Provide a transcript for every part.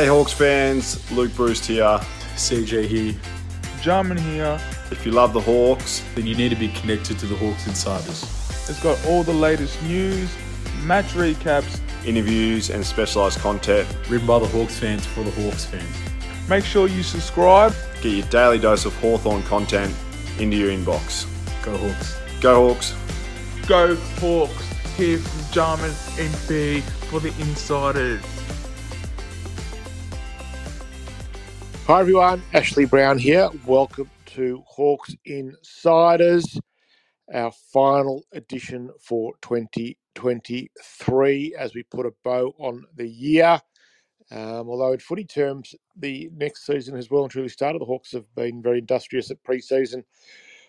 Hey Hawks fans, Luke Bruce here, CJ here, Jarman here. If you love the Hawks, then you need to be connected to the Hawks Insiders. It's got all the latest news, match recaps, interviews and specialised content written by the Hawks fans for the Hawks fans. Make sure you subscribe. Get your daily dose of Hawthorn content into your inbox. Go Hawks. Go Hawks. Go Hawks. Here from Jarman MP for the Insiders. Hi everyone, Ashley Brown here. Welcome to Hawks Insiders, our final edition for 2023 as we put a bow on the year. Although in footy terms, the next season has well and truly started. The Hawks have been very industrious at pre-season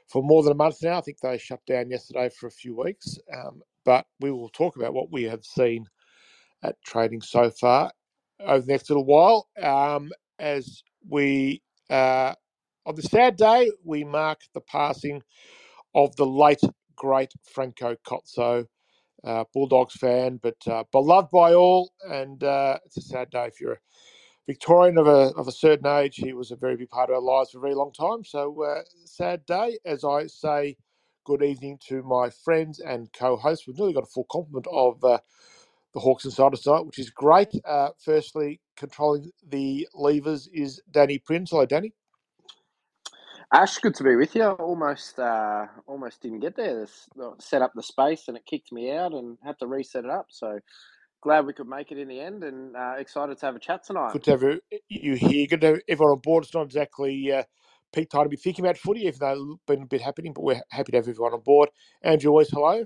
for more than a month now. I think they shut down yesterday for a few weeks, but we will talk about what we have seen at training so far over the next little while. As we, on the sad day, we mark the passing of the late, great Franco Cozzo, Bulldogs fan, but beloved by all. And it's a sad day if you're a Victorian of a certain age. He was a very big part of our lives for a very long time. So sad day. As I say, good evening to my friends and co-hosts. We've really got a full complement of the Hawks Insiders tonight, which is great. Firstly, controlling the levers is Danny Prince. Hello, Danny. Ash, good to be with you. Almost didn't get there. Set up the space and it kicked me out and had to reset it up. So glad we could make it in the end and excited to have a chat tonight. Good to have you here. Good to have everyone on board. It's not exactly peak time to be thinking about footy, even though it's been a bit happening, but we're happy to have everyone on board. Andrew Weiss, hello.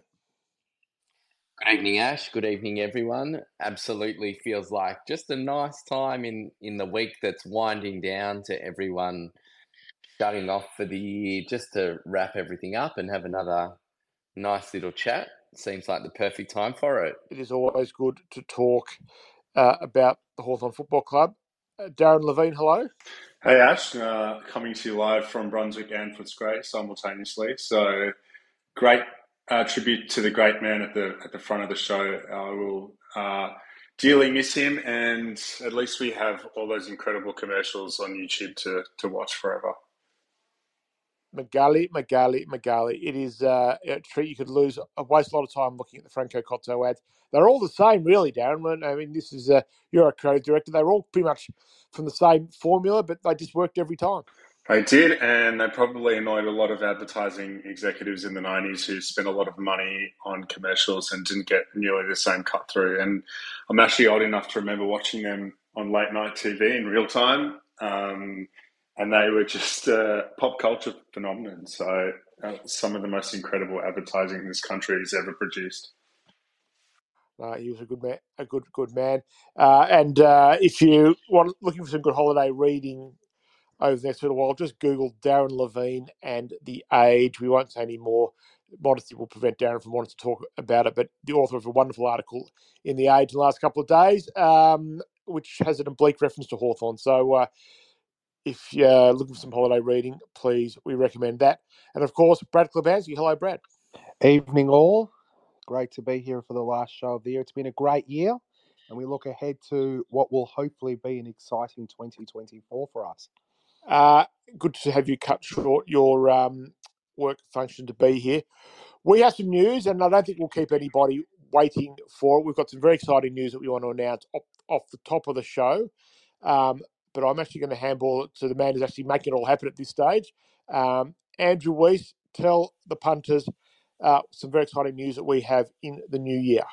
Good evening, Ash. Good evening, everyone. Absolutely feels like just a nice time in the week that's winding down to everyone shutting off for the year, just to wrap everything up and have another nice little chat. Seems like the perfect time for it. It is always good to talk about the Hawthorn Football Club. Darren Levine, hello. Hey, Ash. Coming to you live from Brunswick and Footscray simultaneously. So great. Tribute to the great man at the front of the show. I will dearly miss him, and at least we have all those incredible commercials on YouTube to watch forever. Magali. It is a treat. You could lose a waste a lot of time looking at the Franco Cozzo ads. They're all the same, really, Darren. I mean, this is you're a creative director. They're all pretty much from the same formula, but they just worked every time. They did, and they probably annoyed a lot of advertising executives in the 90s who spent a lot of money on commercials and didn't get nearly the same cut through. And I'm actually old enough to remember watching them on late night TV in real time, and they were just a pop culture phenomenon. So some of the most incredible advertising this country has ever produced. He was a good man. And if you want looking for some good holiday reading over the next little while, just Google Darren Levine and The Age. We won't say any more. Modesty will prevent Darren from wanting to talk about it, but the author of a wonderful article in The Age in the last couple of days, which has an oblique reference to Hawthorn. So if you're looking for some holiday reading, please, we recommend that. And, of course, Brad Clabazzi. Hello, Brad. Evening, all. Great to be here for the last show of the year. It's been a great year, and we look ahead to what will hopefully be an exciting 2024 for us. Good to have you cut short your work function to be here. We have some news, and I don't think we'll keep anybody waiting for it. We've got some very exciting news that we want to announce off the top of the show, but I'm actually going to handball it to the man who's actually making it all happen at this stage. Andrew Weiss, tell the punters some very exciting news that we have in the new year.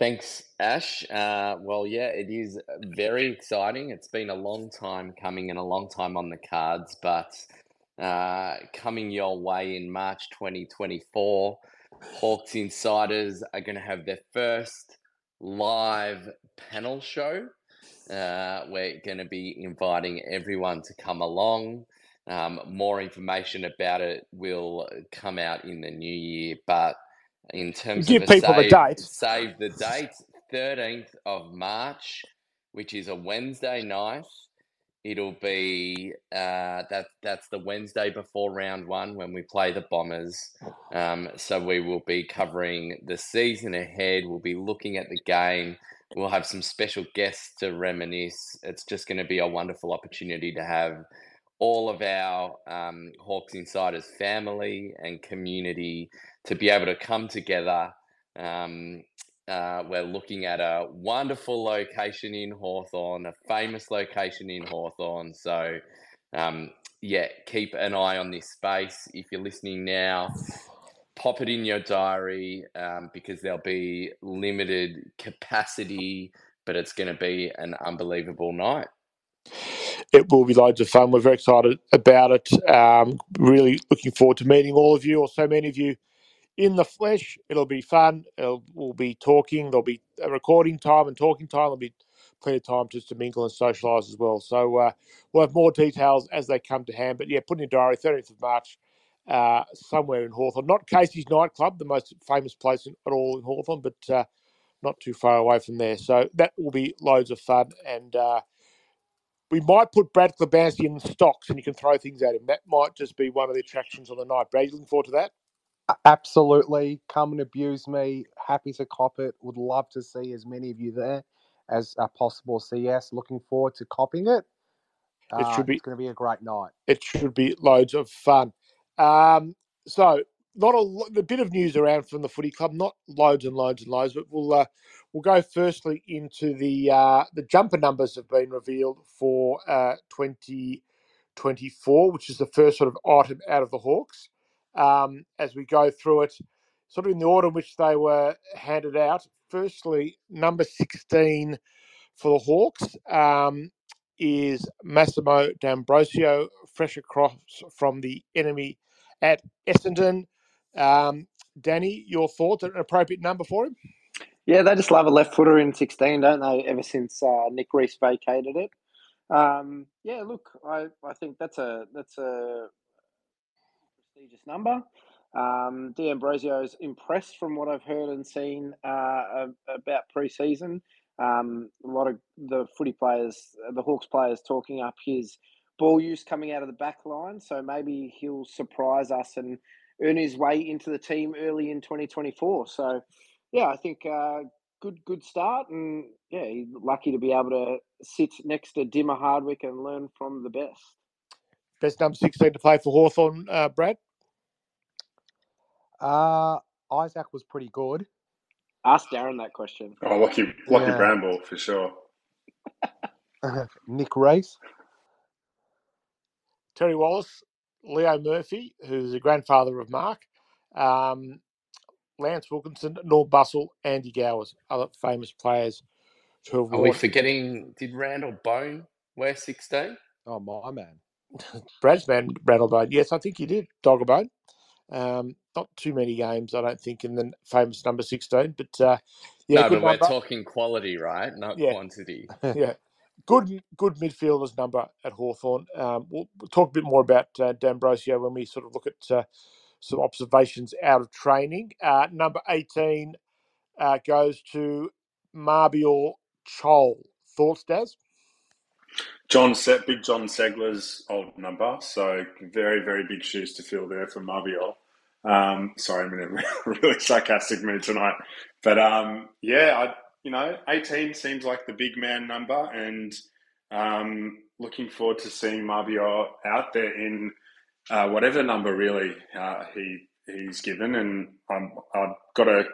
Thanks, Ash. It is very exciting. It's been a long time coming and a long time on the cards, but coming your way in March 2024, Hawks Insiders are going to have their first live panel show. We're going to be inviting everyone to come along. More information about it will come out in the new year, but in terms of save the date, 13th of March, which is a Wednesday night. It'll be that's the Wednesday before round one when we play the Bombers. So we will be covering the season ahead. We'll be looking at the game. We'll have some special guests to reminisce. It's just going to be a wonderful opportunity to have all of our Hawks Insiders family and community to be able to come together. We're looking at a wonderful location in Hawthorn, a famous location in Hawthorn. So, yeah, keep an eye on this space. If you're listening now, pop it in your diary because there'll be limited capacity, but it's going to be an unbelievable night. It will be loads of fun. We're very excited about it. Really looking forward to meeting all of you, or so many of you, in the flesh. It'll be fun. We'll be talking. There'll be a recording time and talking time. There'll be plenty of time just to mingle and socialise as well. So we'll have more details as they come to hand. But, yeah, put in your diary, 30th of March, somewhere in Hawthorn. Not Casey's nightclub, the most famous place at all in Hawthorn, but not too far away from there. So that will be loads of fun. And we might put Brad Clabazzi in the stocks and you can throw things at him. That might just be one of the attractions on the night. Brad, you looking forward to that? Absolutely. Come and abuse me. Happy to cop it. Would love to see as many of you there as possible. So, yes, looking forward to copping it. It's going to be a great night. It should be loads of fun. So not a bit of news around from the footy club, not loads and loads and loads, but we'll go firstly into the jumper numbers have been revealed for 2024, which is the first sort of item out of the Hawks. As we go through it, sort of in the order in which they were handed out. Firstly, number 16 for the Hawks is Massimo D'Ambrosio, fresh across from the enemy at Essendon. Danny, your thoughts? An appropriate number for him? Yeah, they just love a left-footer in 16, don't they, ever since Nick Rees vacated it. Yeah, look, I think that's a prestigious number. D'Ambrosio's impressed from what I've heard and seen about pre-season. A lot of the footy players, the Hawks players, talking up his ball use coming out of the back line. So maybe he'll surprise us and earn his way into the team early in 2024. So, yeah, I think good start. And, yeah, he's lucky to be able to sit next to Dima Hardwick and learn from the best. Best number 16 to play for Hawthorn, Brad? Isaac was pretty good. Ask Darren that question. Oh, lucky yeah. Bramble, for sure. Nick Rees. Terry Wallace, Leo Murphy, who's the grandfather of Mark, Lance Wilkinson, Norm Bustle, Andy Gowers, other famous players. Are we forgetting, did Randall Bone wear 16? Oh, my man. Brad's man, Randall Bone. Yes, I think he did. Dogger Bone. Not too many games, I don't think, in the famous number 16. But, yeah, no, but we're talking quality, right? Not quantity. Yeah. Good midfielders number at Hawthorn. We'll talk a bit more about D'Ambrosio when we sort of look at some observations out of training. Number 18 goes to Mabior Chol. Thoughts, Daz? Big John Segler's old number. So very, very big shoes to fill there for Mabior. Sorry, I'm in a really sarcastic mood tonight. But, yeah, 18 seems like the big man number, and looking forward to seeing Mabior out there in whatever number really he's given. And I've got a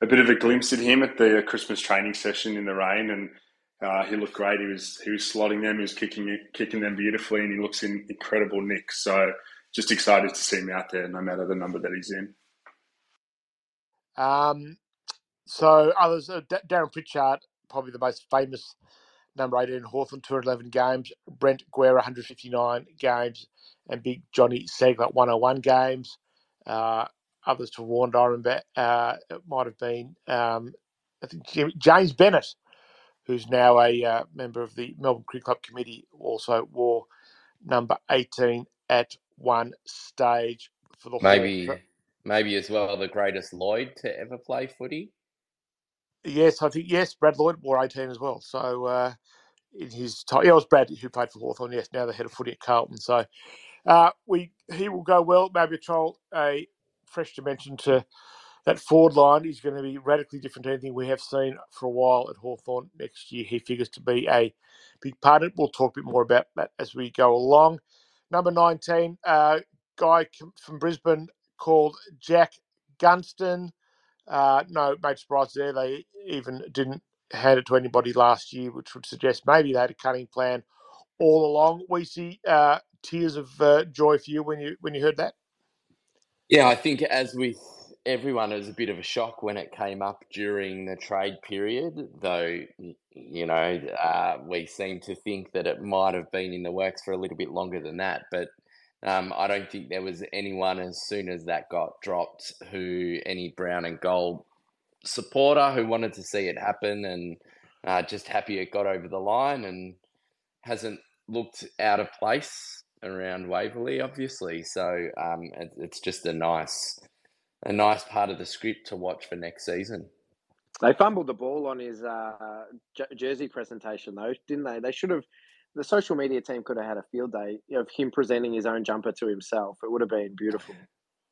bit of a glimpse at him at the Christmas training session in the rain, and he looked great. He was slotting them, he was kicking them beautifully, and he looks in incredible nick. So just excited to see him out there, no matter the number that he's in. So others, Darren Pritchard, probably the most famous number 18 in Hawthorn, 211 games. Brent Guerra, 159 games. And big Johnny Segler, 101 games. Others to warn, I remember, it might have been, I think, James Bennett, who's now a member of the Melbourne Cricket Club Committee, also wore number 18 at one stage for the Hawthorn. Maybe as well the greatest Lloyd to ever play footy. Yes, I think, yes, Brad Lloyd wore 18 as well. So in his time, yeah, it was Brad who played for Hawthorn, yes, now the head of footy at Carlton. So he will go well. Mabior Chol, a fresh dimension to That forward line is going to be radically different to anything we have seen for a while at Hawthorn next year. He figures to be a big partner. We'll talk a bit more about that as we go along. Number 19, a guy from Brisbane called Jack Gunston. No major surprise there. They even didn't hand it to anybody last year, which would suggest maybe they had a cunning plan all along. We see tears of joy for you when you heard that. Yeah, I think as with everyone, it was a bit of a shock when it came up during the trade period, though, you know, we seem to think that it might have been in the works for a little bit longer than that. But I don't think there was anyone as soon as that got dropped who any Brown and Gold supporter who wanted to see it happen, and just happy it got over the line and hasn't looked out of place around Waverley, obviously. So it's just a nice part of the script to watch for next season. They fumbled the ball on his jersey presentation, though, didn't they? They should have. The social media team could have had a field day of him presenting his own jumper to himself. It would have been beautiful.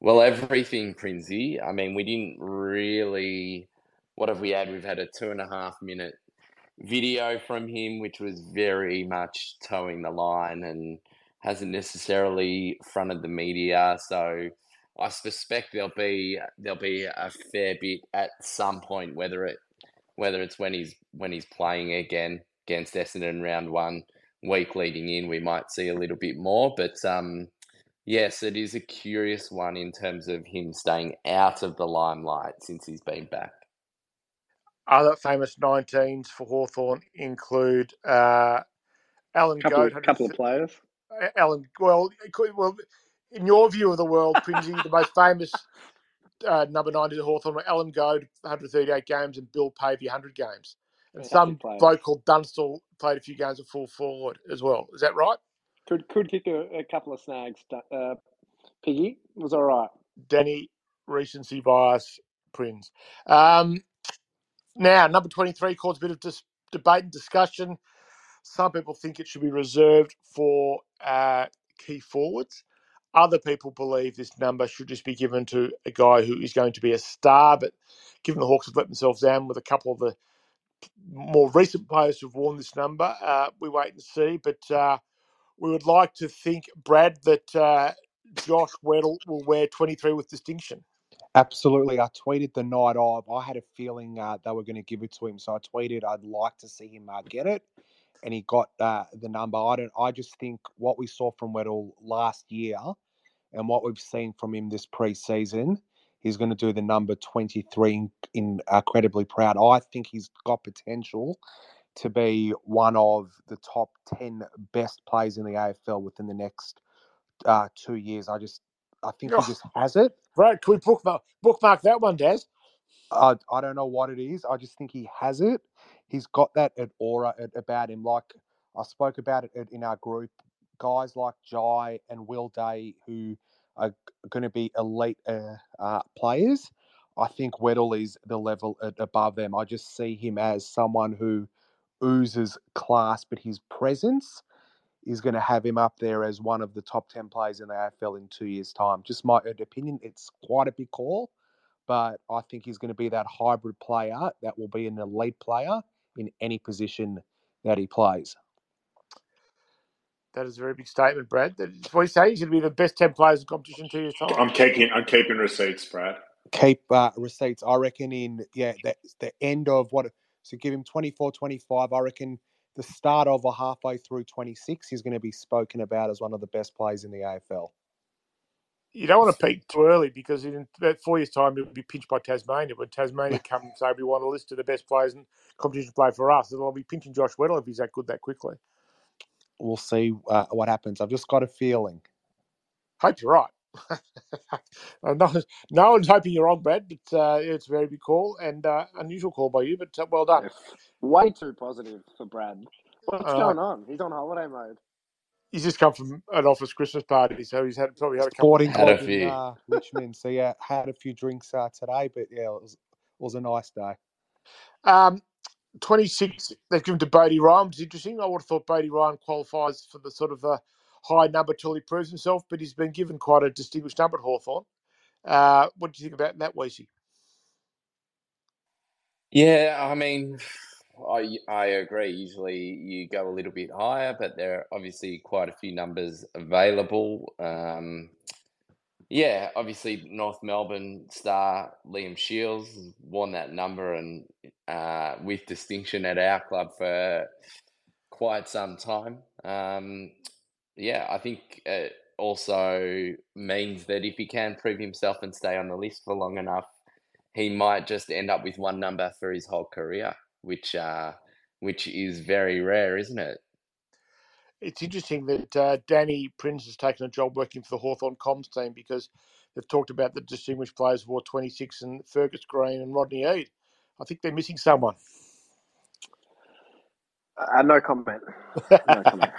Well, everything, Prinzy. I mean, we didn't really... What have we had? We've had a 2.5-minute video from him, which was very much toeing the line and hasn't necessarily fronted the media. So I suspect there'll be a fair bit at some point, whether it's when he's playing again against Essendon round 1 week leading in, we might see a little bit more. But yes, it is a curious one in terms of him staying out of the limelight since he's been back. Other famous 19s for Hawthorn include Alan Goat. A couple of players. Alan, well, in your view of the world, Prinzy, the most famous number 90s at Hawthorn were Alan Goad, 138 games, and Bill Pavey, 100 games. And some bloke called Dunstall played a few games of full forward as well. Is that right? Could kick a couple of snags. Piggy was all right. Danny, recency bias, Prince. Now, number 23 caused a bit of debate and discussion. Some people think it should be reserved for key forwards. Other people believe this number should just be given to a guy who is going to be a star. But given the Hawks have let themselves down with a couple of the more recent players who've worn this number, we wait and see. But we would like to think, Brad, that Josh Weddle will wear 23 with distinction. Absolutely. I tweeted the night of. I had a feeling they were going to give it to him. So I tweeted I'd like to see him get it. And he got the number. I just think what we saw from Weddle last year and what we've seen from him this preseason, he's going to do the number 23 in incredibly proud. I think he's got potential to be one of the top 10 best players in the AFL within the next 2 years. I think he just has it. Right, can we bookmark that one, Daz? I don't know what it is. I just think he has it. He's got that aura about him. Like I spoke about it in our group, guys like Jai and Will Day, who are going to be elite players. I think Weddle is the level above them. I just see him as someone who oozes class, but his presence is going to have him up there as one of the top 10 players in the AFL in 2 years' time. Just my opinion, it's quite a big call. But I think he's going to be that hybrid player that will be an elite player in any position that he plays. That is a very big statement, Brad. That's what you say. He's going to be the best 10 players in competition 2 years' time. I'm keeping receipts, Brad. Keep receipts. I reckon the end of what... So give him 24, 25. I reckon the start of or halfway through 26, he's going to be spoken about as one of the best players in the AFL. You don't want to peak too early because in about 4 years' time, it would be pinched by Tasmania. When Tasmania comes and say, we want a list of the best players in competition to play for us, then I'll be pinching Josh Weddle if he's that good that quickly. We'll see what happens. I've just got a feeling. Hope you're right. No one's hoping you're wrong, Brad, but it's a very big call and unusual call by you, but well done. Way too positive for Brad. What's going on? He's on holiday mode. He's just come from an office Christmas party, so he's probably had a couple. Sporting club in Richmond, so yeah, had a few drinks today, but yeah, it was a nice day. 26, they've given to Brodie Ryan, which is interesting. I would have thought Brodie Ryan qualifies for the sort of high number till he proves himself, but he's been given quite a distinguished number at Hawthorn. What do you think about that, Weesey? Yeah, I mean, I agree. Usually you go a little bit higher, but there are obviously quite a few numbers available. Yeah, obviously North Melbourne star Liam Shields won that number and with distinction at our club for quite some time. Yeah, I think it also means that if he can prove himself and stay on the list for long enough, he might just end up with one number for his whole career, which is very rare, isn't it? It's interesting that Danny Prince has taken a job working for the Hawthorn Comms team because they've talked about the Distinguished Players Award 26 and Fergus Green and Rodney Eade. I think they're missing someone. No comment. No comment.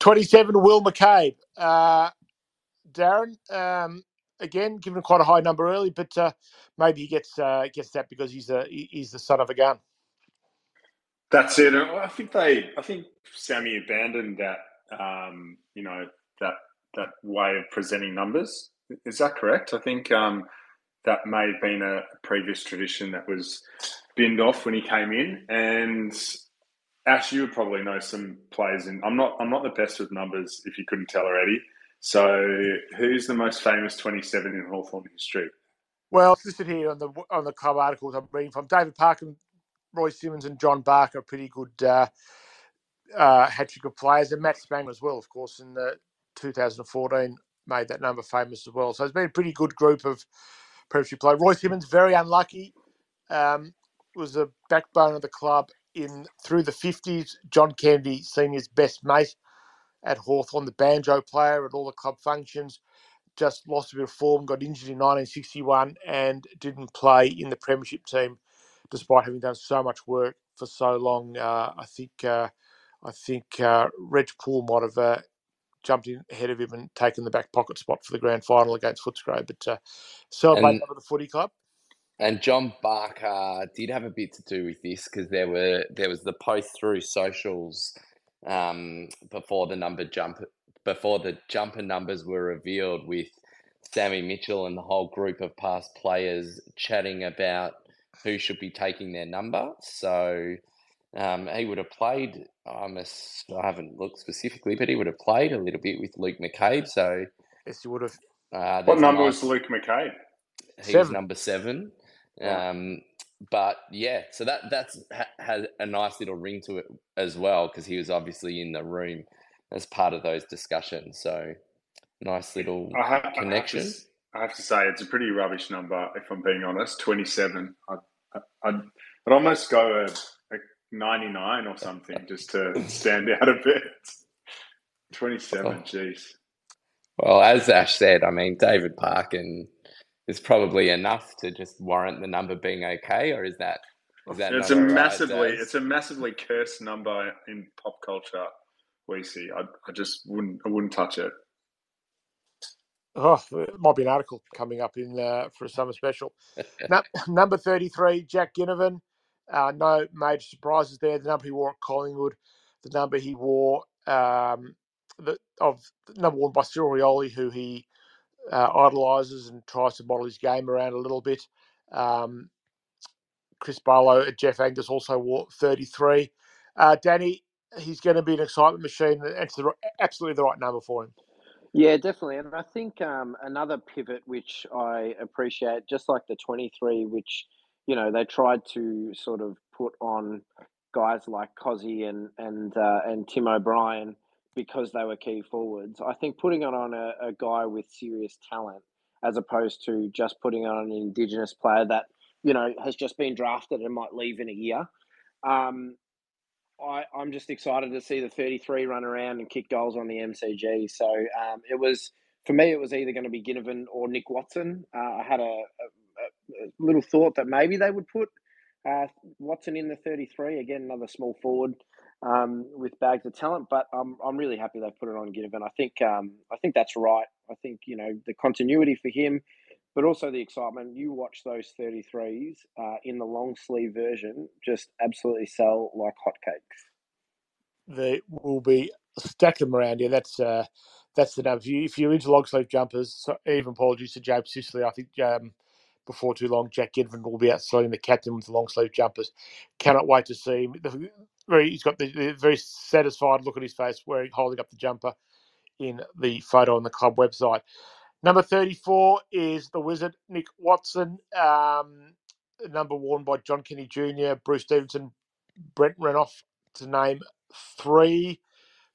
27, Will McCabe. Darren, again, given quite a high number early, but maybe he gets that because he's the son of a gun. That's it. I think Sammy abandoned that, that way of presenting numbers. Is that correct? I think that may have been a previous tradition that was binned off when he came in. And Ash, you would probably know some players. And I'm not the best with numbers, if you couldn't tell already. So who's the most famous 27 in Hawthorn history? Well, it's listed here on the club articles I'm reading from. David Park and Roy Simmons and John Barker, pretty good hat-trick of players. And Matt Spangler as well, of course, in the 2014 made that number famous as well. So it's been a pretty good group of premiership players. Roy Simmons, very unlucky, was the backbone of the club through the 50s. John Kennedy, senior's best mate at Hawthorn, the banjo player at all the club functions, just lost a bit of form, got injured in 1961 and didn't play in the premiership team despite having done so much work for so long. I think Reg Poole might have jumped in ahead of him and taken the back pocket spot for the grand final against Footscray. But celebrated over the footy club. And John Barker did have a bit to do with this because there was the post through socials before the jumper numbers were revealed with Sammy Mitchell and the whole group of past players chatting about who should be taking their number. So he would have played, I haven't looked specifically, but he would have played a little bit with Luke McCabe. So yes, he would have. What number was Luke McCabe? He was number 7. But yeah, so that's had a nice little ring to it as well because he was obviously in the room as part of those discussions. So nice little connection. I have to say, it's a pretty rubbish number, if I'm being honest, 27. I'd almost go a 99 or something just to stand out a bit. 27, jeez. Well, as Ash said, I mean, David Parkin is probably enough to just warrant the number being okay, or is that... It's a massively cursed number in pop culture, we see. I just wouldn't touch it. Oh, it might be an article coming up in for a summer special. Number 33, Jack Ginnivan. No major surprises there. The number he wore at Collingwood, the number he wore number worn by Cyril Rioli, who he idolises and tries to model his game around a little bit. Chris Barlow at Jeff Angus also wore 33. Danny, he's going to be an excitement machine. It's absolutely the right number for him. Yeah, definitely. And I think another pivot, which I appreciate, just like the 23, which, you know, they tried to sort of put on guys like Cozzy and Tim O'Brien because they were key forwards. I think putting it on a guy with serious talent as opposed to just putting it on an Indigenous player that, you know, has just been drafted and might leave in a year. I'm just excited to see the 33 run around and kick goals on the MCG. So it was either going to be Ginnivan or Nick Watson. I had a little thought that maybe they would put Watson in the 33. Again, another small forward with bags of talent. But I'm really happy they put it on Ginnivan. I think that's right. I think, you know, the continuity for him, but also the excitement. You watch those 33s in the long sleeve version just absolutely sell like hotcakes. They will be stacked them around here. That's the number. If you're into long sleeve jumpers, even apologies to James Sicily, I think before too long, Jack Ginnivan will be out slowly, the captain with the long sleeve jumpers. Cannot wait to see him. He's got the very satisfied look on his face, wearing holding up the jumper in the photo on the club website. Number 34 is the Wizard, Nick Watson. Number worn by John Kennedy Jr., Bruce Stevenson, Brent Renoff, to name three.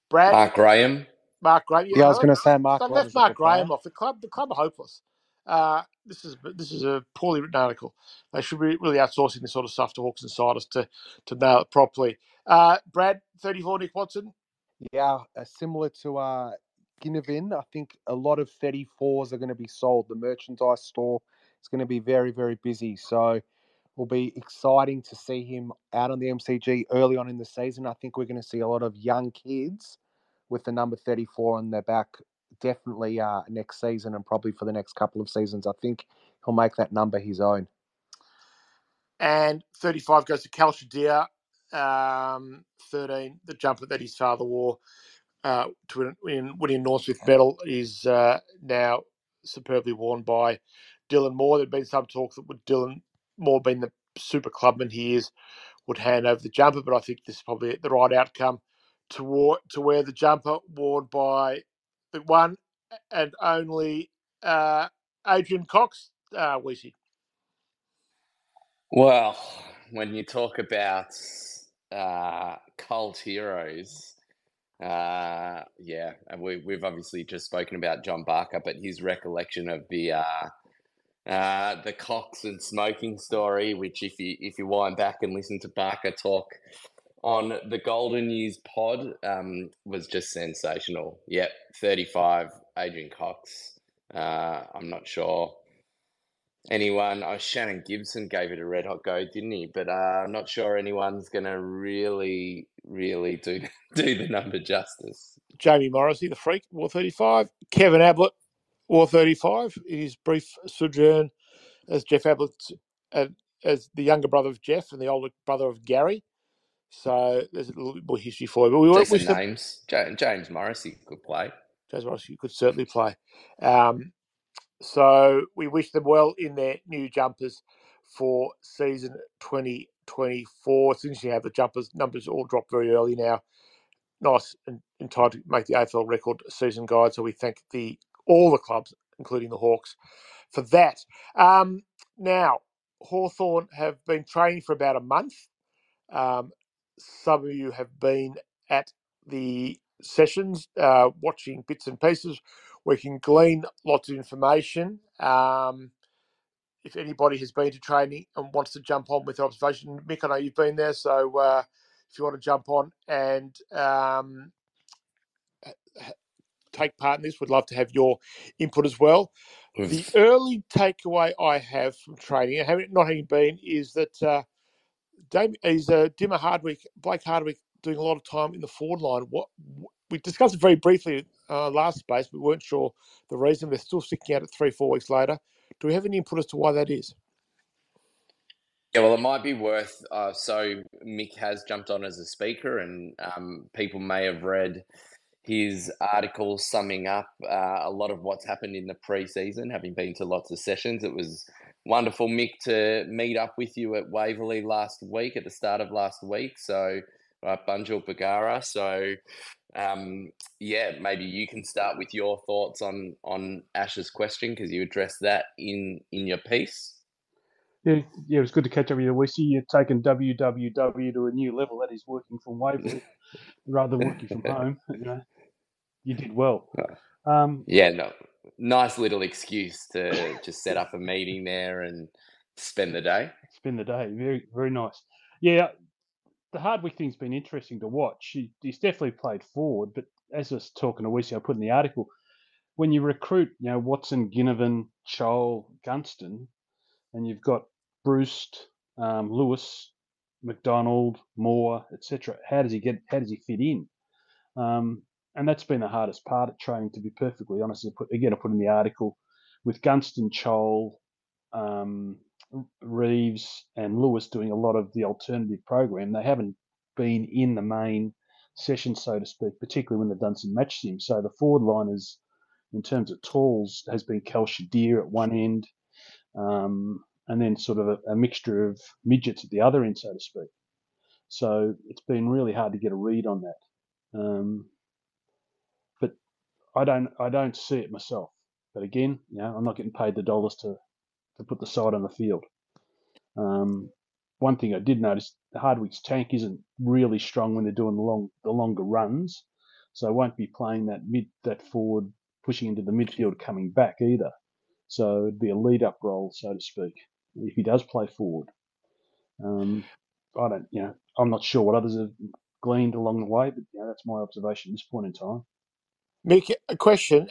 Brad, Mark Graham. Yeah, I was going to say Mark. So Graham. That's Mark Graham off the club. The club are hopeless. This is a poorly written article. They should be really outsourcing this sort of stuff to Hawks Insiders to nail it properly. Brad, 34, Nick Watson. Yeah, similar to Ginnivan, I think a lot of 34s are going to be sold. The merchandise store is going to be very, very busy. So it will be exciting to see him out on the MCG early on in the season. I think we're going to see a lot of young kids with the number 34 on their back, definitely next season and probably for the next couple of seasons. I think he'll make that number his own. And 35 goes to Cal Shadia, 13, the jumper that his father wore to win William Northsmith medal is now superbly worn by Dylan Moore. There'd been some talk that would Dylan Moore, being the super clubman he is, would hand over the jumper, but I think this is probably the right outcome to wear the jumper worn by the one and only Adrian Cox, Weezy. Well, when you talk about cult heroes, we've obviously just spoken about John Barker, but his recollection of the Cox and smoking story, which if you wind back and listen to Barker talk on the Golden Years pod, was just sensational. Yep, 35, Adrian Cox. I'm not sure anyone. Shannon Gibson gave it a red hot go, didn't he? But I'm not sure anyone's going to really, really do the number justice. Jamie Morrissey, the freak, wore 35. Kevin Ablett wore 35 in his brief sojourn as Jeff Ablett, as the younger brother of Jeff and the older brother of Gary. So there's a little bit more history for you. But James Morrissey could play. James Morrissey could certainly play. So we wish them well in their new jumpers for season 2024. It's interesting how the numbers all drop very early now. Nice and tied to make the AFL record season guide. So we thank all the clubs, including the Hawks, for that. Now, Hawthorn have been training for about a month. Some of you have been at the sessions, watching bits and pieces. We can glean lots of information. If anybody has been to training and wants to jump on with observation, Mick, I know you've been there, so if you want to jump on and take part in this, we'd love to have your input as well. The early takeaway I have from training, not having been, is that Dima Hardwick, Blake Hardwick, doing a lot of time in the forward line. What we discussed it very briefly last space. We weren't sure the reason. They're still sticking out at 3-4 weeks later. Do we have any input as to why that is? Yeah, well, it might be worth. So Mick has jumped on as a speaker, and people may have read his article summing up a lot of what's happened in the pre-season, having been to lots of sessions. It was wonderful, Mick, to meet up with you at Waverley at the start of last week. So, Bunjil Bagara. So, maybe you can start with your thoughts on Ash's question, because you addressed that in your piece. Yeah, it was good to catch up with you. We see you've taken WWW to a new level. That is working from Waverley rather than working from home. You did well. Nice little excuse to just set up a meeting there and spend the day. Very, very nice. Yeah, the Hardwick thing's been interesting to watch. He's definitely played forward, but as I was talking to Wesley, I put in the article, when you recruit, Watson, Ginnivan, Chol, Gunston, and you've got Bruce, Lewis, McDonald, Moore, etc. How does he fit in? And that's been the hardest part of training, to be perfectly honest. I put in the article with Gunston, Chol, Reeves and Lewis doing a lot of the alternative program. They haven't been in the main session, so to speak, particularly when they've done some match sims. So the forward line is, in terms of talls, has been Cal Shadir at one end, and then sort of a mixture of midgets at the other end, so to speak. So it's been really hard to get a read on that. But I don't see it myself. But again, you know, I'm not getting paid the dollars to put the side on the field. One thing I did notice, the Hardwick's tank isn't really strong when they're doing the longer runs, so I won't be playing that forward pushing into the midfield coming back either. So it'd be a lead-up role, so to speak, if he does play forward. I'm not sure what others have gleaned along the way, but you know, that's my observation at this point in time. Mick, a question.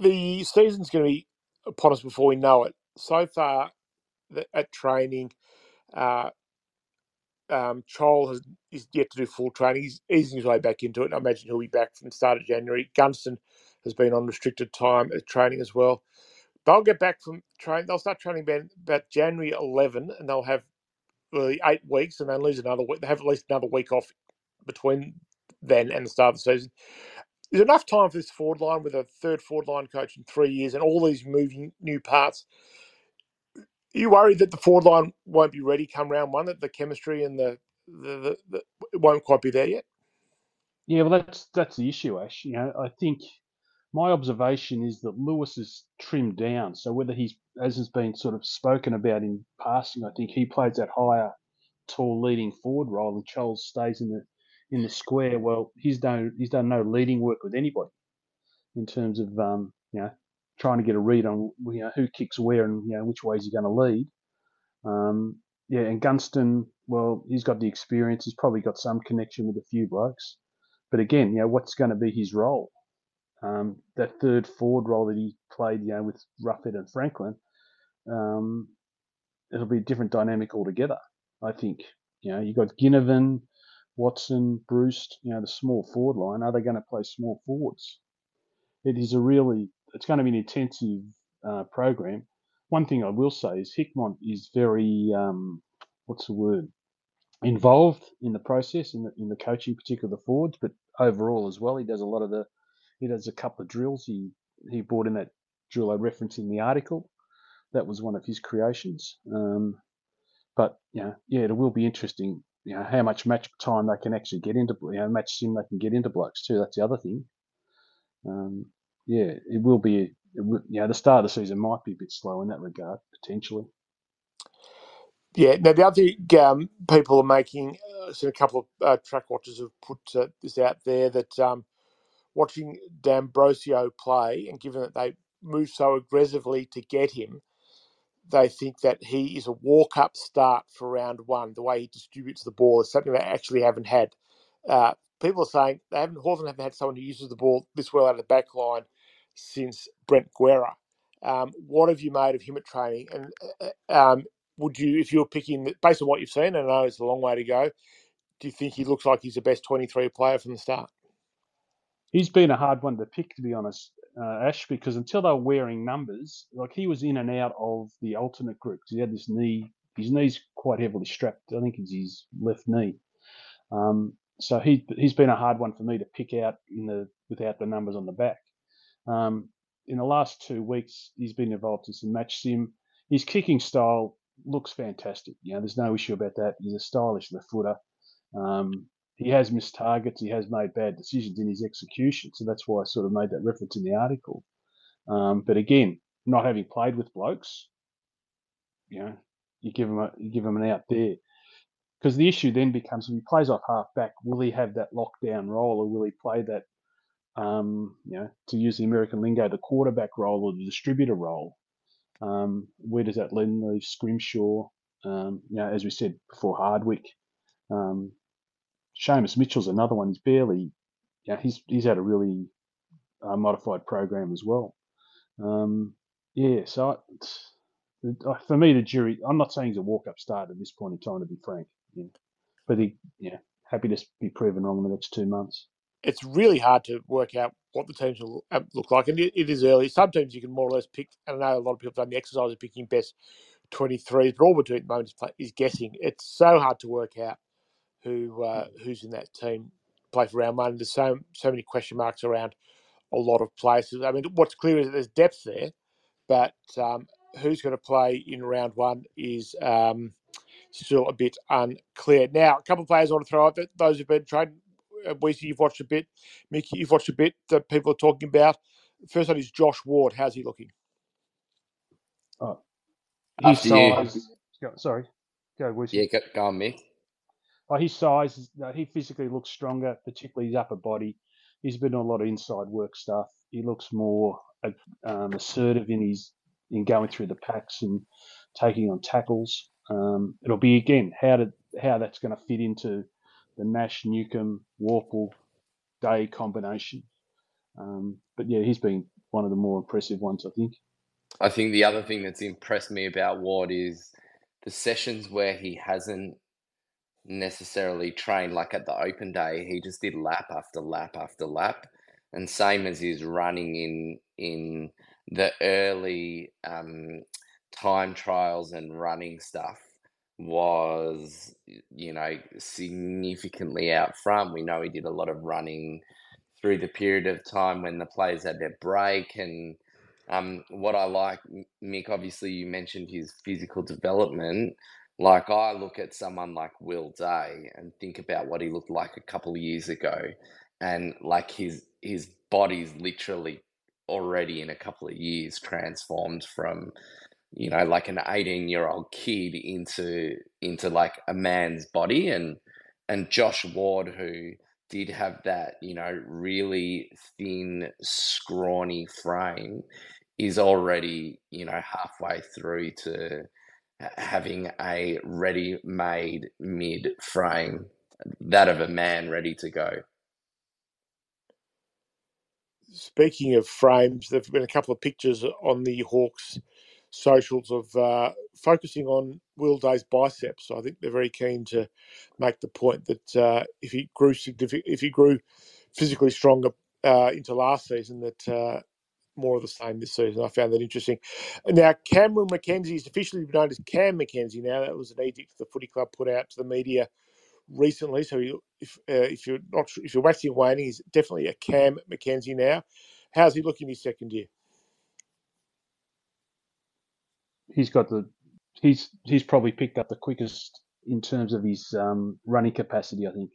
The season's going to be upon us before we know it. So far, at training, Chol is yet to do full training. He's easing his way back into it, and I imagine he'll be back from the start of January. Gunston has been on restricted time at training as well. They'll get back from training. They'll start training about January 11, and they'll have really 8 weeks, and then lose another week. They have at least another week off between then and the start of the season. There's enough time for this forward line with a third forward line coach in 3 years and all these moving new parts. Are you worried that the forward line won't be ready come round one, that the chemistry and the it won't quite be there yet? Yeah, well, that's the issue, Ash. You know, I think my observation is that Lewis is trimmed down. So whether he's, as has been sort of spoken about in passing, I think he plays that higher, tall leading forward role, and Charles stays in the square. Well, he's done no leading work with anybody in terms of trying to get a read on who kicks where and which way he's going to lead. And Gunston, well, he's got the experience. He's probably got some connection with a few blokes, but again, what's going to be his role? That third forward role that he played, with Ruffhead and Franklin, it'll be a different dynamic altogether. I think you've got Ginnivan, Watson, Bruce, the small forward line. Are they going to play small forwards? It's going to be an intensive program. One thing I will say is Hickmont is very, involved in the process, in the coaching, particularly the forwards, but overall as well. He does a couple of drills. He brought in that drill I referenced in the article. That was one of his creations. But it will be interesting. How much match time they can actually get into, match sim they can get into blokes too. That's the other thing. It will be. The start of the season might be a bit slow in that regard potentially. Yeah. Now the other people are making. So a couple of track watchers have put this out there that watching D'Ambrosio play, and given that they move so aggressively to get him, they think that he is a walk-up start for round one. The way he distributes the ball is something they actually haven't had. People are saying Hawthorn haven't had someone who uses the ball this well out of the back line since Brent Guerra. What have you made of him at training? And would you, if you're picking, based on what you've seen, and I know it's a long way to go, do you think he looks like he's the best 23 player from the start? He's been a hard one to pick, to be honest. Ash, because until they were wearing numbers, like he was in and out of the alternate group because he had this knee. His knee's quite heavily strapped. I think it's his left knee. So he's been a hard one for me to pick out without the numbers on the back. In the last 2 weeks, he's been involved in some match sim. His kicking style looks fantastic. There's no issue about that. He's a stylish left footer. He has missed targets. He has made bad decisions in his execution. So that's why I sort of made that reference in the article. But again, not having played with blokes, you give him an out there. Because the issue then becomes, if he plays off half back, will he have that lockdown role, or will he play that, to use the American lingo, the quarterback role or the distributor role? Where does that leave Scrimshaw? As we said before, Hardwick. Seamus Mitchell's another one. He's barely, he's had a really modified program as well. So for me, the jury. I'm not saying he's a walk-up start at this point in time, to be frank. But happy to be proven wrong in the next 2 months. It's really hard to work out what the teams will look like, and it is early. Sometimes you can more or less pick. I know a lot of people have done the exercise of picking best 23s, but all we're doing at the moment is guessing. It's so hard to work out who's in that team play for round one. There's so many question marks around a lot of places. I mean, what's clear is that there's depth there, but who's going to play in round one is still a bit unclear. Now, a couple of players I want to throw out that those who've been trained. Weezy, you've watched a bit. Mick, you've watched a bit that people are talking about. The first one is Josh Ward. How's he looking? Oh, his size. Sorry, go Weezy. Yeah, go on, Mick. Like his size, he physically looks stronger, particularly his upper body. He's been on a lot of inside work stuff. He looks more assertive in going through the packs and taking on tackles. It'll be again how that's going to fit into the Nash, Newcomb, Warple, Day combination. But yeah, he's been one of the more impressive ones, I think. I think the other thing that's impressed me about Ward is the sessions where he hasn't necessarily trained, like at the open day, he just did lap after lap after lap. And same as his running in the early time trials and running stuff was, you know, significantly out front. We know he did a lot of running through the period of time when the players had their break. And what I like, Mick, obviously you mentioned his physical development. Like, I look at someone like Will Day and think about what he looked like a couple of years ago, and like his body's literally already in a couple of years transformed from, you know, like an 18-year-old kid into like a man's body. And Josh Ward, who did have that, you know, really thin, scrawny frame, is already, you know, halfway through to having a ready-made mid-frame, that of a man ready to go. Speaking of frames, there have been a couple of pictures on the Hawks socials of focusing on Will Day's biceps. I think they're very keen to make the point that if he grew physically stronger into last season, that more of the same this season. I found that interesting. Now, Cameron McKenzie is officially known as Cam McKenzie now. That was an edict the footy club put out to the media recently. So if you're not sure, if you're waxing and waning, he's definitely a Cam McKenzie now. How's he looking his second year? He's got he's probably picked up the quickest in terms of his running capacity, I think.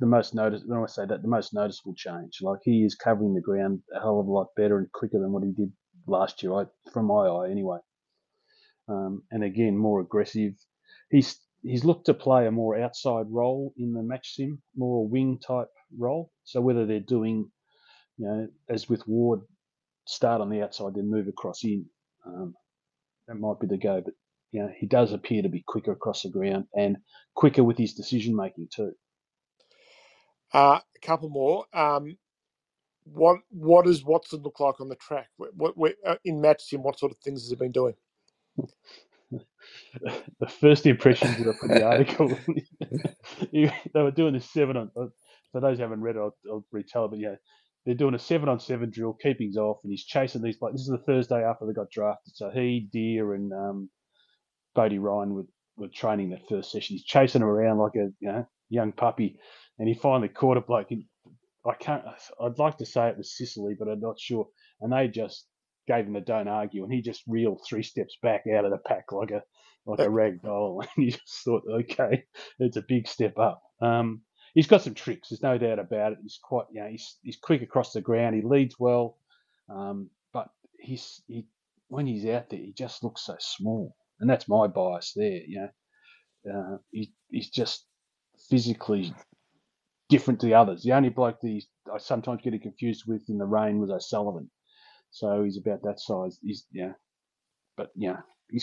The most noticeable change. Like, he is covering the ground a hell of a lot better and quicker than what he did last year, from my eye anyway. And again, more aggressive. He's looked to play a more outside role in the match sim, more a wing type role. So whether they're doing, you know, as with Ward, start on the outside, then move across in. That might be the go, but you know, he does appear to be quicker across the ground and quicker with his decision making too. A couple more. What does Watson look like on the track? In match sim, what sort of things has he been doing? The first impressions that I put in the article, they were doing this 7-on. For those who haven't read it, I'll retell it. But yeah, they're doing a 7-on-7 drill, keeping's off, and he's chasing these players. This is the Thursday after they got drafted. So he, Deer, and Brodie Ryan were training that first session. He's chasing them around like a young puppy, and he finally caught a bloke. I'd like to say it was Sicily, but I'm not sure. And they just gave him a don't argue, and he just reeled 3 steps back out of the pack like a rag doll. And he just thought, okay, it's a big step up. He's got some tricks. There's no doubt about it. He's quite, he's quick across the ground. He leads well, but when he's out there, he just looks so small, and that's my bias there. You know, he's just physically different to the others. The only bloke that I sometimes get confused with in the rain was O'Sullivan. So he's about that size. He's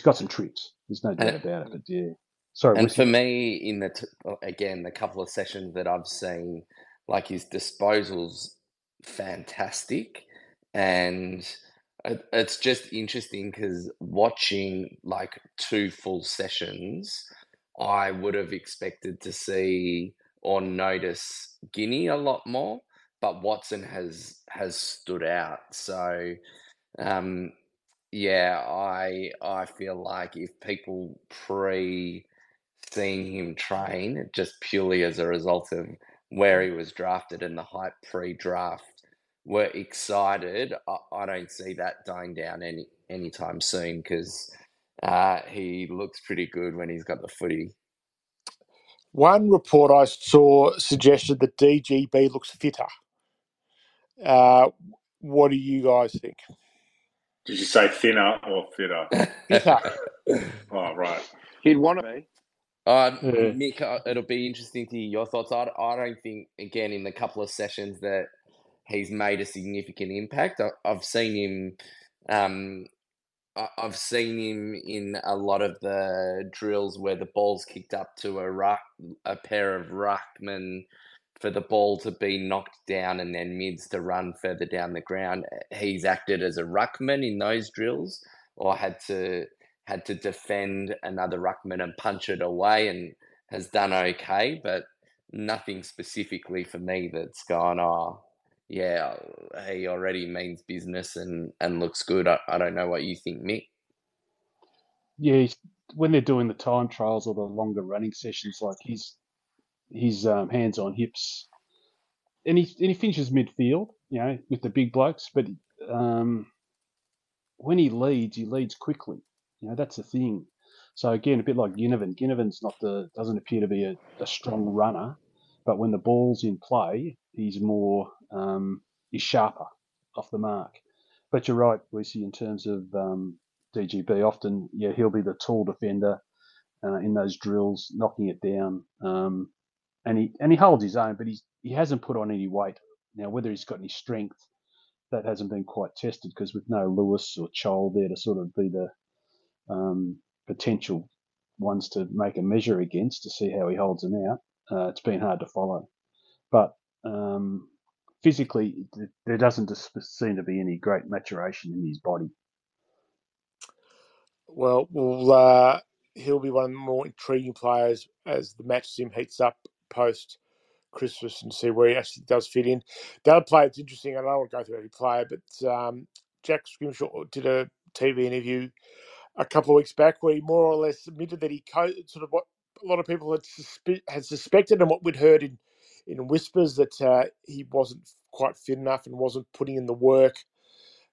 got some tricks. There's no doubt about it. But yeah. Sorry, and for me, the couple of sessions that I've seen, like, his disposal's fantastic, and it's just interesting because watching like 2 full sessions, I would have expected to see or notice Guinea a lot more, but Watson has stood out. So, I feel like if people seeing him train just purely as a result of where he was drafted and the hype pre-draft were excited, I don't see that dying down any anytime soon because he looks pretty good when he's got the footy. One report I saw suggested that DGB looks fitter. What do you guys think? Did you say thinner or fitter? Fitter. Oh, right. He'd want to be. Mick, it'll be interesting to hear your thoughts. I don't think, again, in the couple of sessions that he's made a significant impact. I've seen him. I've seen him in a lot of the drills where the ball's kicked up to a pair of ruckmen for the ball to be knocked down and then mids to run further down the ground. He's acted as a ruckman in those drills, or had to defend another ruckman and punch it away, and has done okay, but nothing specifically for me that's gone, oh, yeah, he already means business and looks good. I don't know what you think, Mick. Yeah, when they're doing the time trials or the longer running sessions, like his hands on hips, and he finishes midfield, you know, with the big blokes. But when he leads quickly. You know, that's the thing. So again, a bit like Ginnivan. Ginnivan's doesn't appear to be a strong runner, but when the ball's in play, he's more he's sharper off the mark. But you're right, Lucy, in terms of DGB. Often, yeah, he'll be the tall defender in those drills, knocking it down, and he holds his own. But he hasn't put on any weight now. Whether he's got any strength, that hasn't been quite tested because with no Lewis or Chol there to sort of be the potential ones to make a measure against to see how he holds them out. It's been hard to follow. But physically, there doesn't seem to be any great maturation in his body. Well, he'll be one of the more intriguing players as the match sim heats up post-Christmas and see where he actually does fit in. The other player that's interesting, I don't want to go through every player, but Jack Scrimshaw did a TV interview a couple of weeks back where he more or less admitted that he sort of what a lot of people had suspected and what we'd heard in whispers, that he wasn't quite fit enough and wasn't putting in the work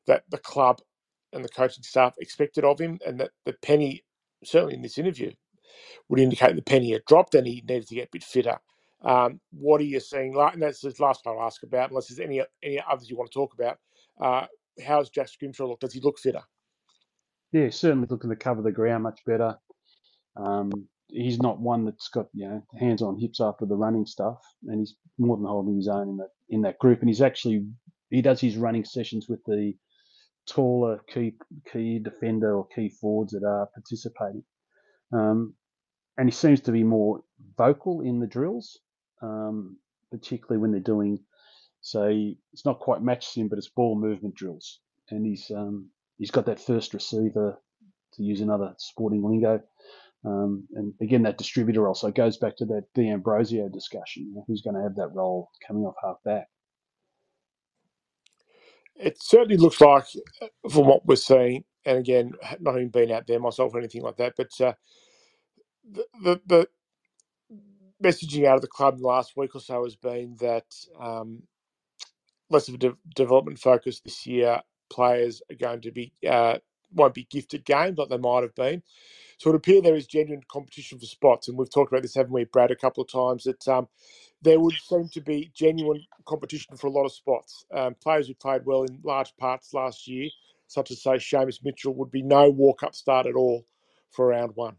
that the club and the coaching staff expected of him, and that the penny, certainly in this interview, would indicate the penny had dropped and he needed to get a bit fitter. What are you seeing? And that's the last one I'll ask about, unless there's any others you want to talk about. How's Jack Scrimshaw look? Does he look fitter? Yeah, certainly looking to cover the ground much better. He's not one that's got, you know, hands on hips after the running stuff, and he's more than holding his own in that group. And he's actually does his running sessions with the taller key defender or key forwards that are participating. And he seems to be more vocal in the drills, particularly when they're doing. So it's not quite match sim, but it's ball movement drills, and he's got that first receiver, to use another sporting lingo. And again, that distributor role. So it goes back to that D'Ambrosio discussion. You know, who's going to have that role coming off half-back? It certainly looks like, from what we're seeing, and again, not even being out there myself or anything like that, but the messaging out of the club in the last week or so has been that less of a development focus this year. Players are going to be won't be gifted games like they might have been. So it appears there is genuine competition for spots, and we've talked about this, haven't we, Brad, a couple of times, that there would seem to be genuine competition for a lot of spots. Players who played well in large parts last year, such as, say, Seamus Mitchell, would be no walk-up start at all for round one.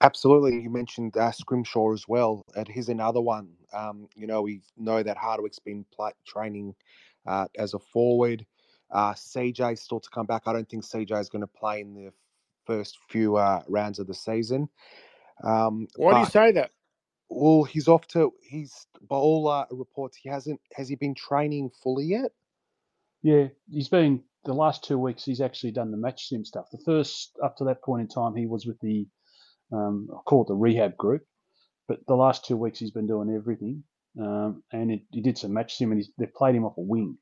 Absolutely. You mentioned Scrimshaw as well. He's another one. You know, we know that Hardwick's been training as a forward. CJ's still to come back. I don't think CJ's going to play in the first few rounds of the season. Why do you say that? Well, by all reports, has he been training fully yet? Yeah, he's been, the last 2 weeks, he's actually done the match sim stuff. The first, up to that point in time, he was with the, I call it the rehab group, but the last 2 weeks he's been doing everything. He did some match sim, and they played him off a wing.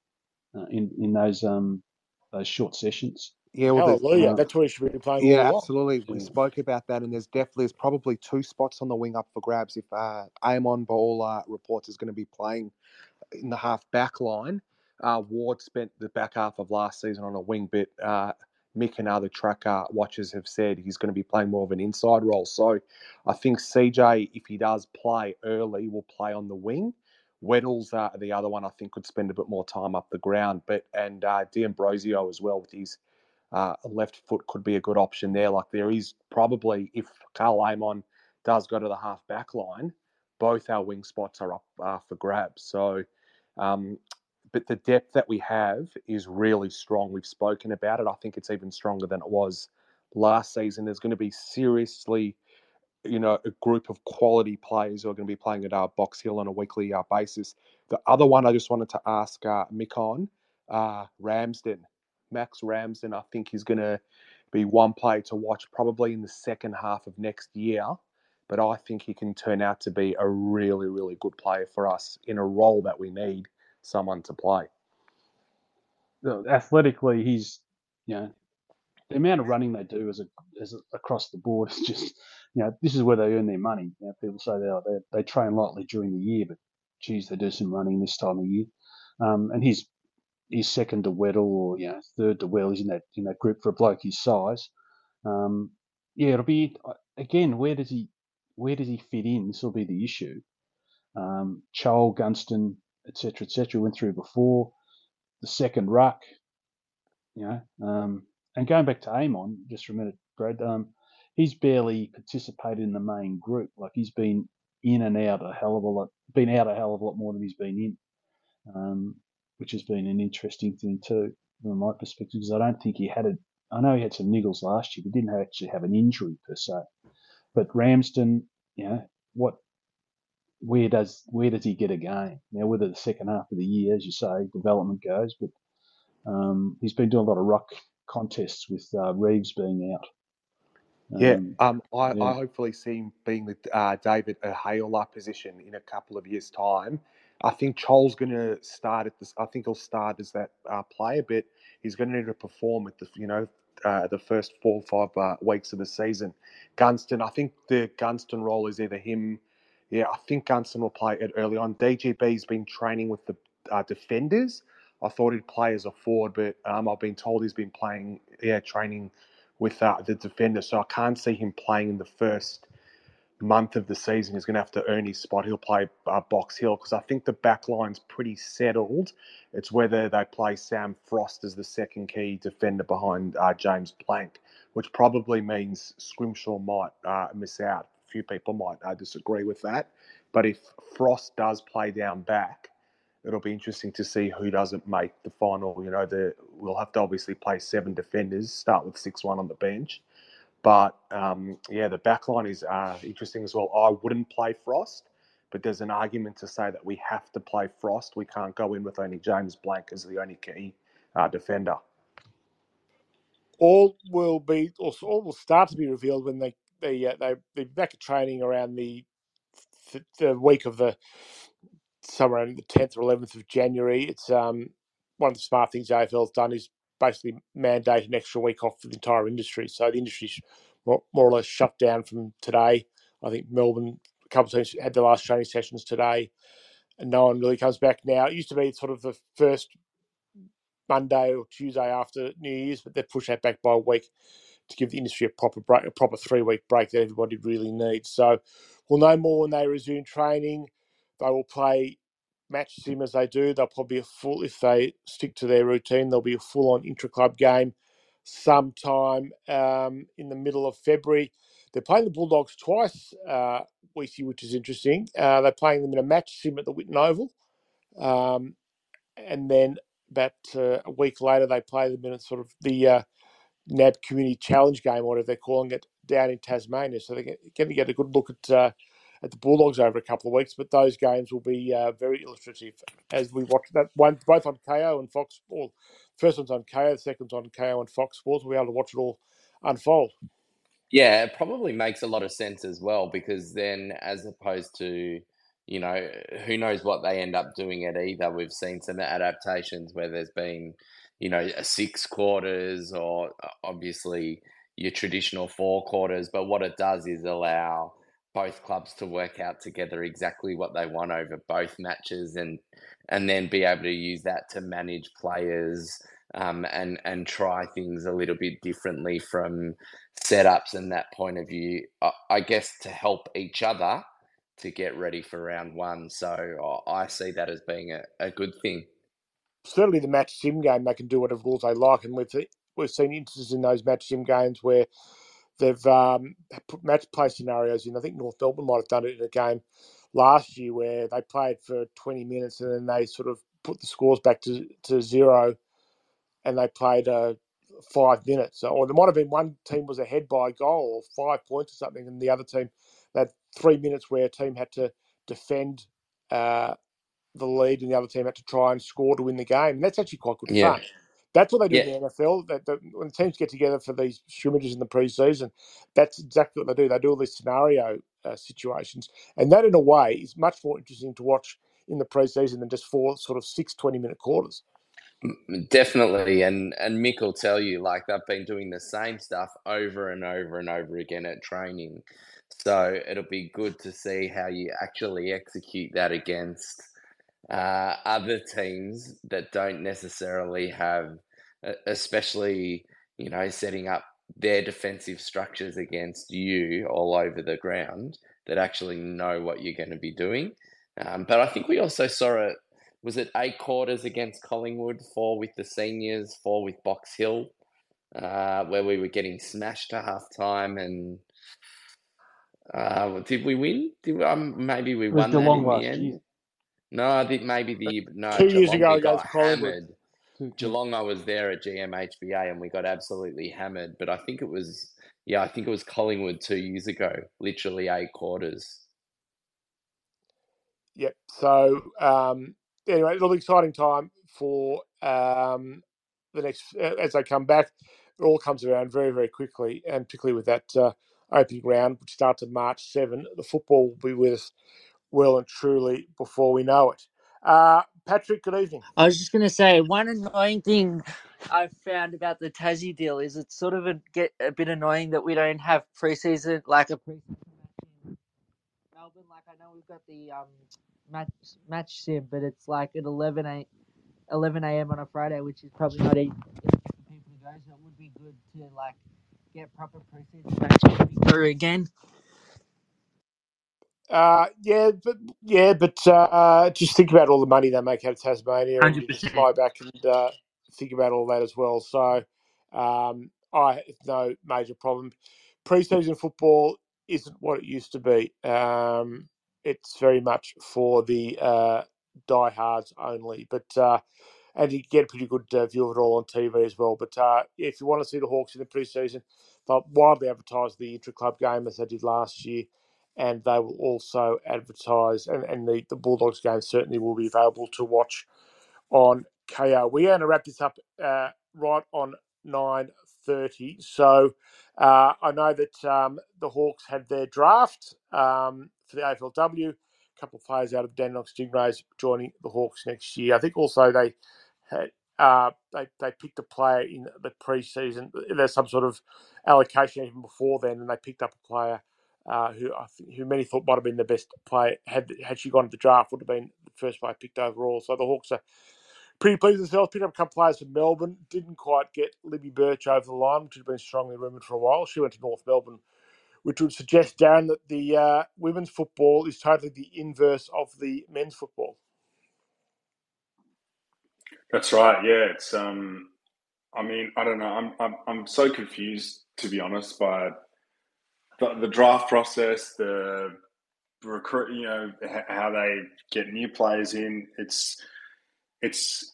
In those short sessions. Yeah, well, hallelujah. That's where you should be playing. Yeah, absolutely. We spoke about that, and there's probably two spots on the wing up for grabs if Amon, by all reports, is going to be playing in the half back line. Ward spent the back half of last season on a wing, but Mick and other track watchers have said, he's going to be playing more of an inside role. So I think CJ, if he does play early, will play on the wing. Weddle's the other one I think could spend a bit more time up the ground. And D'Ambrosio as well with his left foot could be a good option there. Like there is probably, if Carl Amon does go to the half-back line, both our wing spots are up for grabs. So, but the depth that we have is really strong. We've spoken about it. I think it's even stronger than it was last season. There's going to be seriously, a group of quality players who are going to be playing at our Box Hill on a weekly basis. The other one I just wanted to ask Mick on, Ramsden. Max Ramsden, I think he's going to be one player to watch probably in the second half of next year. But I think he can turn out to be a really, really good player for us in a role that we need someone to play. Athletically, he's, the amount of running they do is across the board is just, this is where they earn their money. People say they train lightly during the year, but geez, they do some running this time of year. And he's second to Weddle or third to Well. He's in that group for a bloke his size. It'll be again. Where does he fit in? This will be the issue. Chol, Gunston, etc. went through before the second ruck. And going back to Amon, just for a minute, Brad, he's barely participated in the main group. Like he's been in and out a hell of a lot, been out a hell of a lot more than he's been in, which has been an interesting thing too, from my perspective, because I don't think he had it. I know he had some niggles last year, but didn't actually have an injury per se. But Ramsden, where does he get a game? Now, whether the second half of the year, as you say, development goes, but he's been doing a lot of ruck contests with Reeves being out. I hopefully see him being with David Hale position in a couple of years' time. I think Chol's going to start at this. I think he'll start as that player, but he's going to need to perform at the first 4 or 5 weeks of the season. Gunston, I think the Gunston role is either him. Yeah, I think Gunston will play it early on. DGB's been training with the defenders. I thought he'd play as a forward, but I've been told he's been playing, training with the defenders. So I can't see him playing in the first month of the season. He's going to have to earn his spot. He'll play Box Hill because I think the back line's pretty settled. It's whether they play Sam Frost as the second key defender behind James Blank, which probably means Scrimshaw might miss out. A few people might disagree with that. But if Frost does play down back, it'll be interesting to see who doesn't make the final. We'll have to obviously play 7 defenders, start with 6-1 on the bench. But, the back line is interesting as well. I wouldn't play Frost, but there's an argument to say that we have to play Frost. We can't go in with only James Blank as the only key defender. All will start to be revealed when they're back at training around the week of somewhere around the 10th or 11th of January. It's one of the smart things AFL's done is basically mandate an extra week off for the entire industry. So the industry's more or less shut down from today. I think Melbourne, a couple of teams had their last training sessions today, and no one really comes back now. It used to be sort of the first Monday or Tuesday after New Year's, but they've pushed that back by a week to give the industry a proper 3-week break that everybody really needs. So we'll know more when they resume training. They will play match sim as they do. They'll probably if they stick to their routine, there'll be a full-on intra-club game sometime in the middle of February. They're playing the Bulldogs twice, Weesie, which is interesting. They're playing them in a match sim at the Whitten Oval. And then about a week later, they play them in a sort of the NAB Community Challenge game, or whatever they're calling it, down in Tasmania. So they're going to get a good look at the Bulldogs over a couple of weeks, but those games will be very illustrative as we watch that one, both on KO and Fox. Well, the first one's on KO, the second's on KO and Fox Sports. We'll be able to watch it all unfold. Yeah, it probably makes a lot of sense as well, because then as opposed to, who knows what they end up doing at either. We've seen some adaptations where there's been, 6 quarters or obviously your traditional 4 quarters, but what it does is allow both clubs to work out together exactly what they want over both matches and then be able to use that to manage players and try things a little bit differently from setups and that point of view, I guess, to help each other to get ready for round one. So I see that as being a good thing. Certainly the match sim game, they can do whatever rules they like. And we've seen instances in those match sim games where they've put match play scenarios in. I think North Melbourne might have done it in a game last year where they played for 20 minutes and then they sort of put the scores back to zero and they played 5 minutes. Or there might have been one team was ahead by a goal or 5 points or something, and the other team had 3 minutes where a team had to defend the lead and the other team had to try and score to win the game. And that's actually quite good fun. That's what they do in the NFL. When teams get together for these scrimmages in the preseason, that's exactly what they do. They do all these scenario situations. And that, in a way, is much more interesting to watch in the preseason than just four sort of 6 20-minute quarters. Definitely. And Mick will tell you, like, they've been doing the same stuff over and over and over again at training. So it'll be good to see how you actually execute that against other teams that don't necessarily have, especially, you know, setting up their defensive structures against you all over the ground that actually know what you're going to be doing. But I think we also saw it, was it 8 quarters against Collingwood, 4 with the seniors, 4 with Box Hill, where we were getting smashed to half time and... did we win? Maybe we won that in the end. Year. No, I think maybe the... No, 2 years ago, we got hammered. Geelong, I was there at GMHBA and we got absolutely hammered. But I think it was... Yeah, I think it was Collingwood 2 years ago. Literally 8 quarters. Yep. So, anyway, it'll be an exciting time for the next... As they come back, it all comes around very, very quickly. And particularly with that... opening round, which starts on March 7. The football will be with us well and truly before we know it. Patrick, good evening. I was just going to say, one annoying thing I've found about the Tassie deal is it's sort of a bit annoying that we don't have preseason, like a preseason match in Melbourne. Like, I know we've got the match sim, but it's like at 11 a.m. on a Friday, which is probably not easy for people to go, so it would be good to, like, get proper preseason through again. But just think about all the money they make out of Tasmania, 100%. And you just fly back and think about all that as well. So I have no major problem. Preseason football isn't what it used to be. It's very much for the diehards only, but. And you get a pretty good view of it all on TV as well. But if you want to see the Hawks in the preseason, they'll widely advertise the intra-club game as they did last year. And they will also advertise, and the Bulldogs game certainly will be available to watch on KO. We're going to wrap this up right on 9:30. So I know that the Hawks had their draft for the AFLW. A couple of players out of Dandenong Stingrays joining the Hawks next year. I think also they... They picked a player in the preseason. There's some sort of allocation even before then, and they picked up a player who many thought might have been the best player. Had she gone to the draft, would have been the first player picked overall. So the Hawks are pretty pleased with themselves. Picked up a couple of players from Melbourne. Didn't quite get Libby Birch over the line, which had been strongly rumoured for a while. She went to North Melbourne, which would suggest, Darren, that the women's football is totally the inverse of the men's football. That's right. Yeah, it's. I mean, I don't know. I'm so confused, to be honest, by the draft process, the recruit. You know, how they get new players in. It's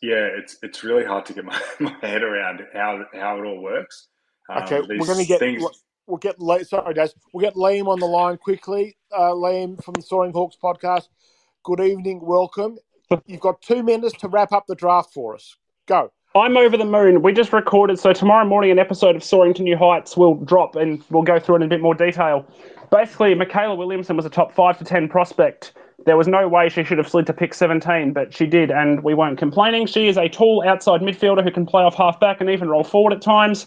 really hard to get my head around how it all works. Okay, we're going to get. Things... We'll get. Sorry, guys. We'll get Liam on the line quickly. Liam from the Soaring Hawks podcast. Good evening. Welcome. You've got 2 minutes to wrap up the draft for us. Go. I'm over the moon. We just recorded, so tomorrow morning an episode of Soaring to New Heights will drop and we'll go through it in a bit more detail. Basically, Michaela Williamson was a top 5 to 10 prospect. There was no way she should have slid to pick 17, but she did, and we weren't complaining. She is a tall outside midfielder who can play off half-back and even roll forward at times.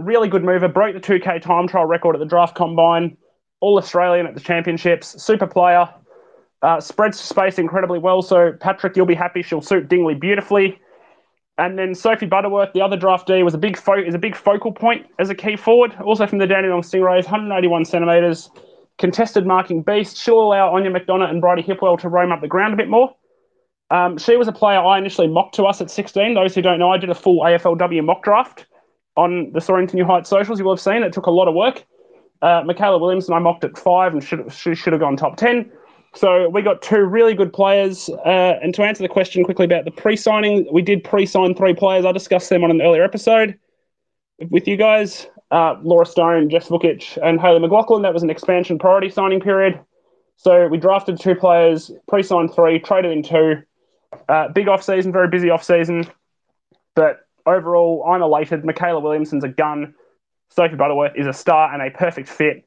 Really good mover. Broke the 2K time trial record at the draft combine. All-Australian at the championships. Super player. Spreads space incredibly well, so Patrick, you'll be happy she'll suit Dingley beautifully. And then Sophie Butterworth, the other draftee, was a big focal point as a key forward, also from the Dandenong Stingrays, 181 centimetres, contested marking beast. She'll allow Anya McDonough and Bridie Hipwell to roam up the ground a bit more. She was a player I initially mocked to us at 16. Those who don't know, I did a full AFLW mock draft on the Sorrington New Heights socials. You will have seen it took a lot of work. Michaela Williamson I mocked at 5 and she should have gone top 10. So we got two really good players. And to answer the question quickly about the pre-signing, we did pre-sign three players. I discussed them on an earlier episode with you guys. Laura Stone, Jess Vukic and Hayley McLaughlin. That was an expansion priority signing period. So we drafted two players, pre-signed three, traded in two. Big off-season, very busy off-season. But overall, I'm elated. Michaela Williamson's a gun. Sophie Butterworth is a star and a perfect fit.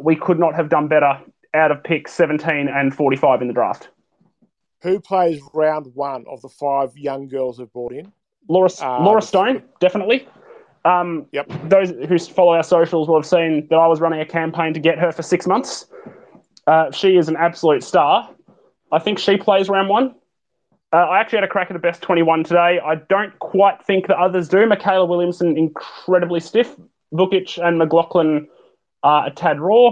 We could not have done better out of picks 17 and 45 in the draft. Who plays round one of the five young girls they've brought in? Laura Stone, definitely. Yep. Those who follow our socials will have seen that I was running a campaign to get her for 6 months. She is an absolute star. I think she plays round one. I actually had a crack at the best 21 today. I don't quite think the others do. Michaela Williamson, incredibly stiff. Vukic and McLaughlin are a tad raw.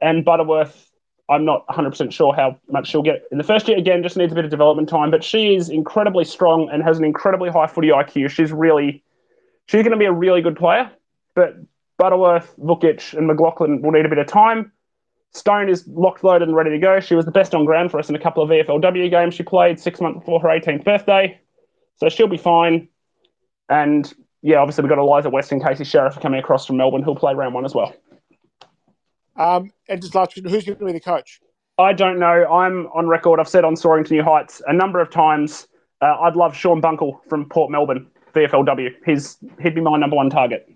And Butterworth, I'm not 100% sure how much she'll get in the first year. Again, just needs a bit of development time, but she is incredibly strong and has an incredibly high footy IQ. She's going to be a really good player, but Butterworth, Vukic and McLaughlin will need a bit of time. Stone is locked, loaded and ready to go. She was the best on ground for us in a couple of VFLW games she played 6 months before her 18th birthday, so she'll be fine. And, yeah, obviously we've got Eliza West and Casey Sheriff coming across from Melbourne who'll play round one as well. And just last question, who's going to be the coach? I don't know. I'm on record. I've said on Sorrington New Heights a number of times, I'd love Sean Bunkle from Port Melbourne, VFLW. He'd be my number one target.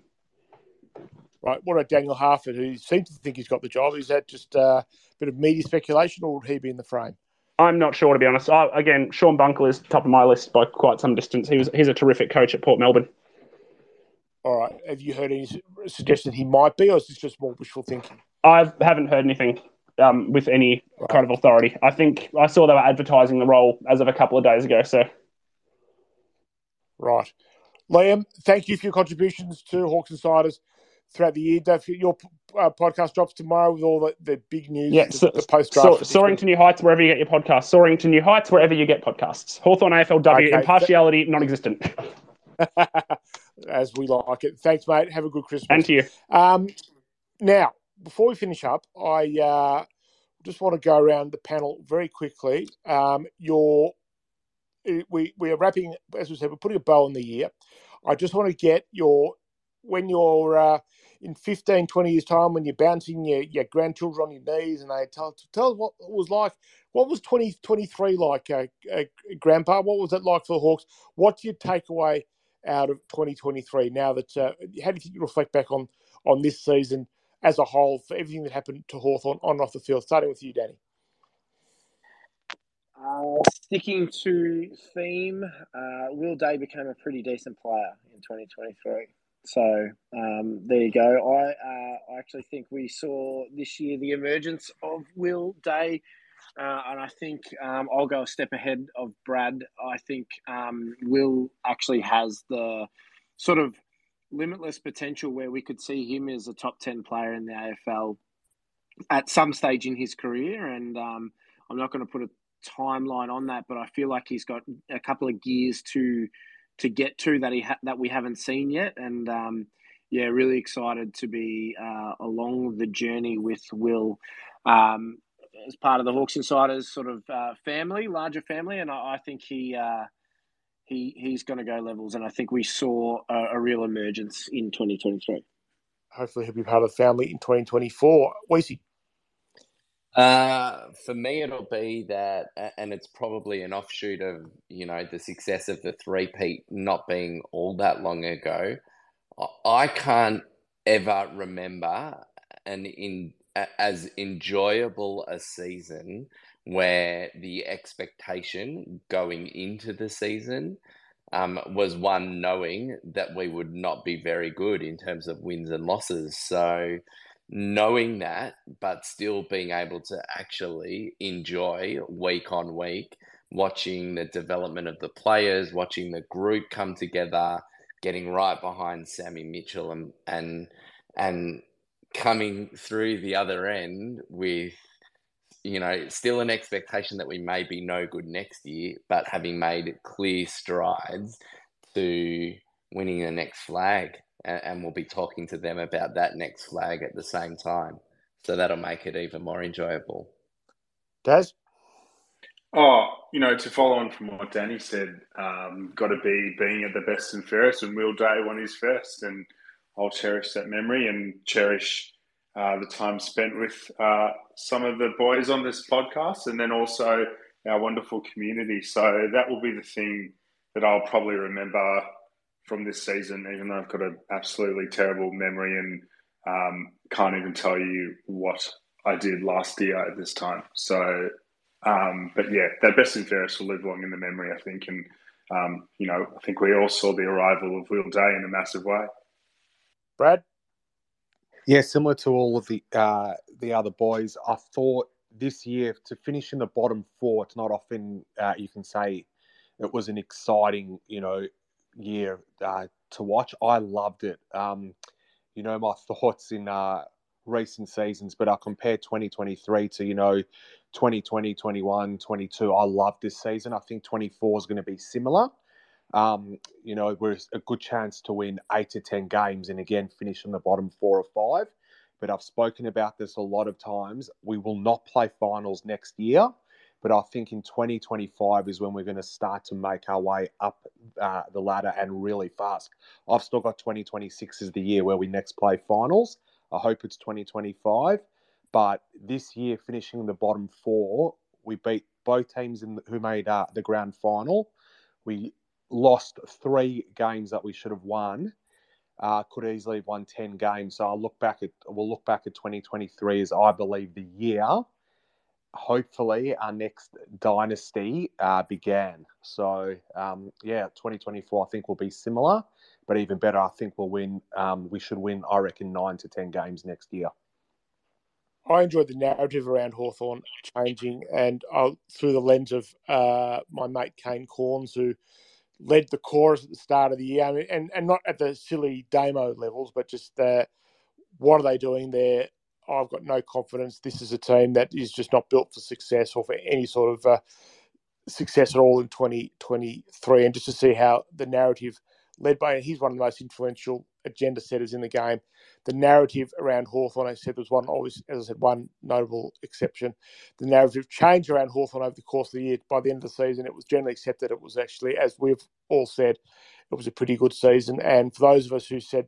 Right. What about Daniel Harford, who seems to think he's got the job? Is that just a bit of media speculation, or would he be in the frame? I'm not sure, to be honest. Again, Sean Bunkle is top of my list by quite some distance. He's a terrific coach at Port Melbourne. All right. Have you heard any suggestion he might be, or is this just more wishful thinking? I haven't heard anything with any kind of authority. I think I saw they were advertising the role as of a couple of days ago. So, right, Liam, thank you for your contributions to Hawks Insiders throughout the year. Don't forget your podcast drops tomorrow with all the big news. Yeah, the post draft. Sorrington New Heights, wherever you get your podcasts. Sorrington New Heights, wherever you get podcasts. Hawthorn AFLW, okay, impartiality non-existent. As we like it. Thanks, mate. Have a good Christmas. And to you. Now, before we finish up, I just want to go around the panel very quickly. We are wrapping, as we said, we're putting a bow on the year. I just want to get when you're in 15, 20 years' time, when you're bouncing your grandchildren on your knees and they tell us what it was like. What was 2023 like, Grandpa? What was it like for the Hawks? What do you take away out of 2023 now that how do you think you reflect back on this season as a whole for everything that happened to Hawthorn on and off the field, starting with you, Danny? Sticking to theme, Will Day became a pretty decent player in 2023. So there you go. I actually think we saw this year the emergence of Will Day, and I think I'll go a step ahead of Brad. I think Will actually has the sort of limitless potential where we could see him as a top 10 player in the AFL at some stage in his career. And I'm not going to put a timeline on that, but I feel like he's got a couple of gears to get to that we haven't seen yet. And really excited to be along the journey with Will as part of the Hawks Insiders sort of family, larger family. And I think he's going to go levels, and I think we saw a real emergence in 2023. Hopefully he'll be part of the family in 2024. Weezy? For me, it'll be that, and it's probably an offshoot of, the success of the three-peat not being all that long ago. I can't ever remember as enjoyable a season where the expectation going into the season was one knowing that we would not be very good in terms of wins and losses. So knowing that, but still being able to actually enjoy week on week watching the development of the players, watching the group come together, getting right behind Sammy Mitchell and coming through the other end with, you know, still an expectation that we may be no good next year, but having made clear strides to winning the next flag. And we'll be talking to them about that next flag at the same time. So that'll make it even more enjoyable. Daz? Oh, you know, to follow on from what Danny said, got to be being at the best and fairest, and Will Day won his first, and I'll cherish that memory and cherish the time spent with some of the boys on this podcast, and then also our wonderful community. So that will be the thing that I'll probably remember from this season, even though I've got an absolutely terrible memory and can't even tell you what I did last year at this time. So, but yeah, that best and fairest will live long in the memory, I think. And, you know, I think we all saw the arrival of Will Day in a massive way. Brad? Yeah, similar to all of the other boys, I thought this year to finish in the bottom four, it's not often you can say it was an exciting, you know, year to watch. I loved it. You know, my thoughts in recent seasons, but I compared 2023 to, you know, 2020, 21, 22. I loved this season. I think 24 is going to be similar. You know, we're a good chance to win 8 to 10 games and again finish on the bottom 4 or 5. But I've spoken about this a lot of times. We will not play finals next year. But I think in 2025 is when we're going to start to make our way up the ladder and really fast. I've still got 2026 as the year where we next play finals. I hope it's 2025. But this year, finishing in the bottom four, we beat both teams who made the grand final. We lost 3 games that we should have won. Could easily have won 10 games. So we'll look back at 2023 as, I believe, the year hopefully our next dynasty began. So, yeah, 2024 I think will be similar, but even better, I think we'll win. We should win, I reckon, 9 to 10 games next year. I enjoyed the narrative around Hawthorn changing, and through the lens of my mate Kane Corns, who led the chorus at the start of the year, I mean, and not at the silly demo levels, but just what are they doing there? I've got no confidence. This is a team that is just not built for success or for any sort of success at all in 2023. And just to see how the narrative led by, and he's one of the most influential agenda setters in the game, the narrative around Hawthorn, I said, was one notable exception. The narrative changed around Hawthorn over the course of the year. By the end of the season, it was generally accepted. It was actually, as we've all said, it was a pretty good season. And for those of us who said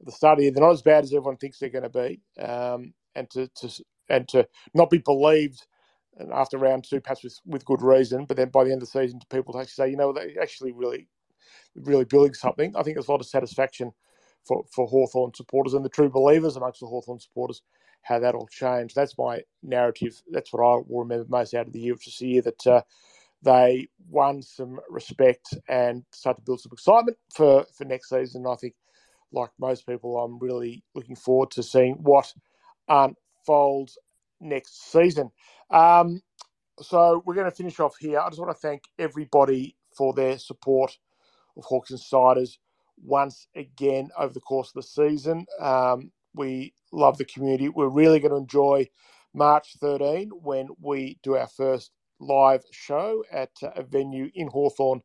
at the start of the year, they're not as bad as everyone thinks they're going to be, and to not be believed, and after round 2, perhaps with good reason, but then by the end of the season, people actually say, you know, they're actually really building something. I think there's a lot of satisfaction for Hawthorn supporters and the true believers amongst the Hawthorn supporters, how that all changed. That's my narrative. That's what I will remember most out of the year, which is the year that they won some respect and started to build some excitement for next season. I think, like most people, I'm really looking forward to seeing what unfolds next season. So we're going to finish off here. I just want to thank everybody for their support of Hawks Insiders once again over the course of the season. We love the community. We're really going to enjoy March 13 when we do our first live show at a venue in Hawthorn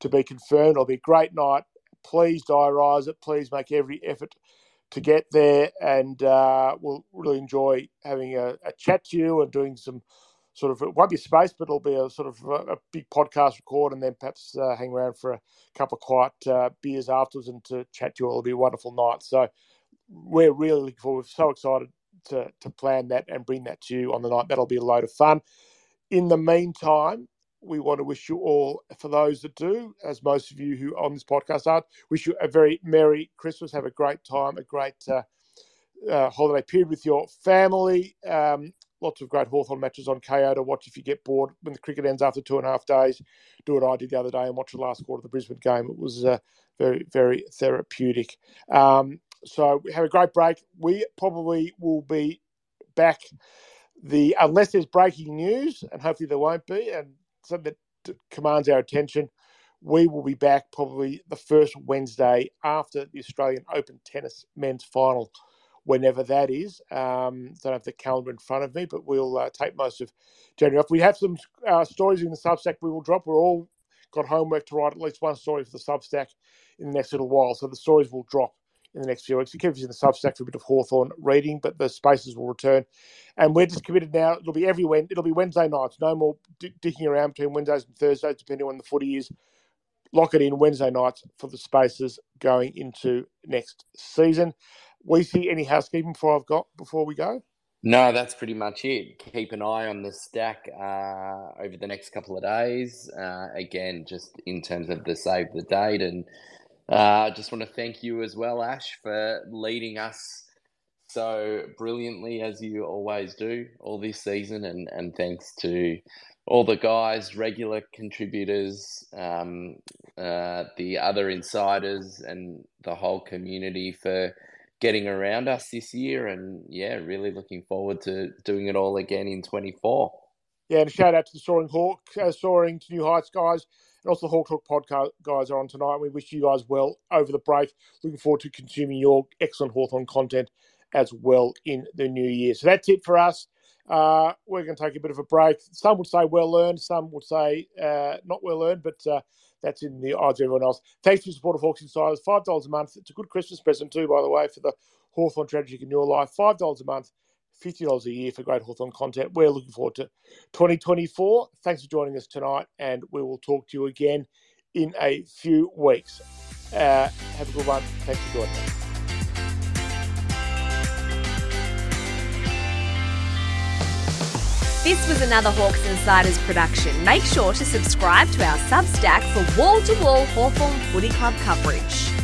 to be confirmed. It'll be a great night. Please diarise it. Please make every effort to get there, and we'll really enjoy having a chat to you and doing some sort of, it won't be space, but it'll be a sort of a big podcast record, and then perhaps hang around for a couple of quiet beers afterwards and to chat to you. It'll be a wonderful night. So we're really looking forward. We're so excited to plan that and bring that to you on the night. That'll be a load of fun. In the meantime, we want to wish you all, for those that do, as most of you who on this podcast are, wish you a very Merry Christmas. Have a great time, a great holiday period with your family. Lots of great Hawthorn matches on KO to watch if you get bored. When the cricket ends after 2.5 days, do what I did the other day and watch the last quarter of the Brisbane game. It was very, very therapeutic. So have a great break. We probably will be back, unless there's breaking news, and hopefully there won't be, and something that commands our attention. We will be back probably the first Wednesday after the Australian Open Tennis men's final, whenever that is. Don't have the calendar in front of me, but we'll take most of January off. We have some stories in the Substack we will drop. We're all got homework to write at least one story for the Substack in the next little while. So the stories will drop in the next few weeks. You keep us in the Substack for a bit of Hawthorne reading, but the spaces will return. And we're just committed now. It'll be every it'll be Wednesday nights. No more dicking around between Wednesdays and Thursdays, depending on the footy is. Lock it in Wednesday nights for the spaces going into next season. We see any housekeeping before we go? No, that's pretty much it. Keep an eye on the stack over the next couple of days. Again, just in terms of the save the date. And I just want to thank you as well, Ash, for leading us so brilliantly as you always do all this season. And thanks to all the guys, regular contributors, the other insiders and the whole community for getting around us this year. And, yeah, really looking forward to doing it all again in 24. Yeah, and a shout-out to the Soaring to New Heights guys and also the Hawk Talk podcast guys are on tonight. We wish you guys well over the break. Looking forward to consuming your excellent Hawthorn content as well in the new year. So that's it for us. We're going to take a bit of a break. Some would say well-earned, some would say not well-earned, but that's in the odds of everyone else. Thanks for your support of Hawks Insiders. $5 a month. It's a good Christmas present too, by the way, for the Hawthorn Tragic in Your Life. $5 a month, $50 a year for great Hawthorn content. We're looking forward to 2024. Thanks for joining us tonight, and we will talk to you again in a few weeks. Have a good one. Thanks for joining us. This was another Hawks Insiders production. Make sure to subscribe to our Substack for wall-to-wall Hawthorn Footy Club coverage.